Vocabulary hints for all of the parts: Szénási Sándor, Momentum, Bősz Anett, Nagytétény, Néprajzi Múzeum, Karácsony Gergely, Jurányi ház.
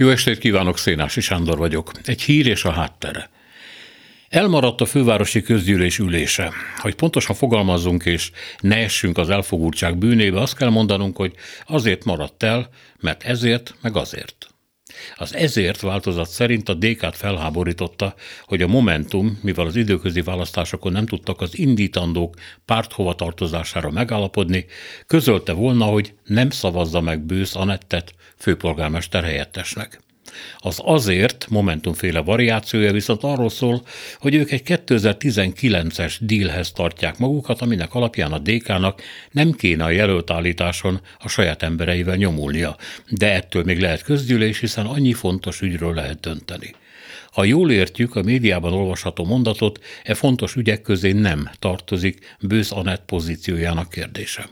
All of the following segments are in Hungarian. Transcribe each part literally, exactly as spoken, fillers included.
Jó estét kívánok, Szénási Sándor vagyok. Egy hír és a háttere. Elmaradt a fővárosi közgyűlés ülése. Hogy pontosan fogalmazzunk és ne essünk az elfogultság bűnébe, azt kell mondanunk, hogy azért maradt el, mert ezért, meg azért. Az ezért változat szerint a dé ká-t felháborította, hogy a Momentum, mivel az időközi választásokon nem tudtak az indítandók párthovatartozására megállapodni, közölte volna, hogy nem szavazza meg Bősz Anettet főpolgármester helyettesnek. Az azért Momentumféle variációja viszont arról szól, hogy ők egy kétezer-tizenkilences dílhez tartják magukat, aminek alapján a dé ká-nak nem kéne a jelöltállításon a saját embereivel nyomulnia, de ettől még lehet közgyűlés, hiszen annyi fontos ügyről lehet dönteni. Ha jól értjük, a médiában olvasható mondatot, e fontos ügyek közé nem tartozik Bősz Anett pozíciójának kérdése.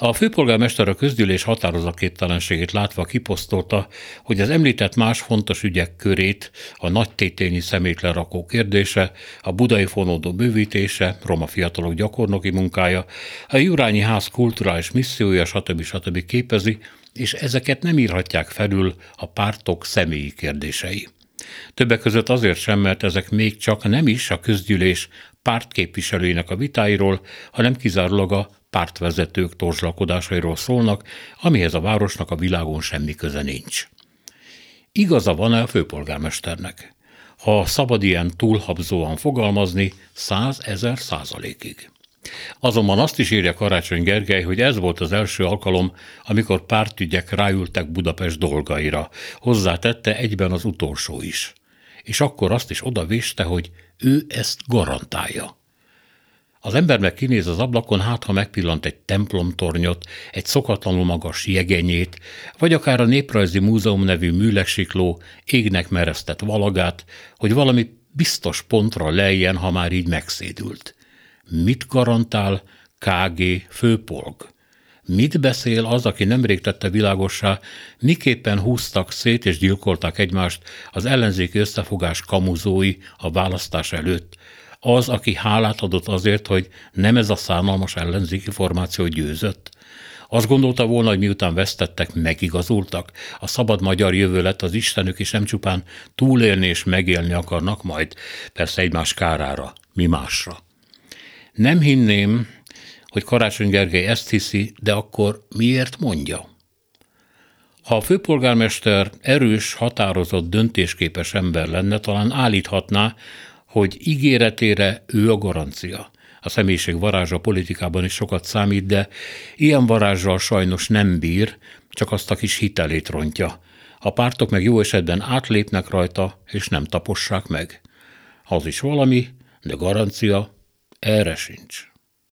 A főpolgármester a közgyűlés határozatképtelenségét látva kiposztolta, hogy az említett más fontos ügyek körét, a nagytétényi szemétlerakó kérdése, a budai fonódó bővítése, roma fiatalok gyakornoki munkája, a Jurányi ház kulturális missziója, stb. stb. Képezi, és ezeket nem írhatják felül a pártok személyi kérdései. Többek között azért sem, mert ezek még csak nem is a közgyűlés pártképviselőinek a vitáiról, hanem kizárólag a pártvezetők torzslakodásairól szólnak, amihez a városnak a világon semmi köze nincs. Igaza van-e a főpolgármesternek? Ha szabad ilyen túlhabzóan fogalmazni, százezer százalékig. Azonban azt is írja Karácsony Gergely, hogy ez volt az első alkalom, amikor pártügyek ráültek Budapest dolgaira. Hozzátette, egyben az utolsó is. És akkor azt is odavéste, hogy ő ezt garantálja. Az ember meg kinéz az ablakon, hát ha megpillant egy templomtornyot, egy szokatlanul magas jegenyét, vagy akár a Néprajzi Múzeum nevű műlegsikló égnek meresztett valagát, hogy valami biztos pontra lejjen, ha már így megszédült. Mit garantál ká gé főpolg? Mit beszél az, aki nemrég tette világossá, miképpen húztak szét és gyilkolták egymást az ellenzéki összefogás kamuzói a választás előtt? Az, aki hálát adott azért, hogy nem ez a szánalmas ellenzéki formáció győzött. Azt gondolta volna, hogy miután vesztettek, megigazultak. A szabad magyar jövő lett az istenük, és nem csupán túlélni és megélni akarnak majd. Persze egymás kárára, mi másra. Nem hinném, hogy Karácsony Gergely ezt hiszi, de akkor miért mondja? Ha a főpolgármester erős, határozott, döntésképes ember lenne, talán állíthatná, hogy ígéretére ő a garancia. A személyiség varázsa politikában is sokat számít, de ilyen varázssal sajnos nem bír, csak azt a kis hitelét rontja. A pártok meg jó esetben átlépnek rajta, és nem tapossák meg. Az is valami, de garancia erre sincs.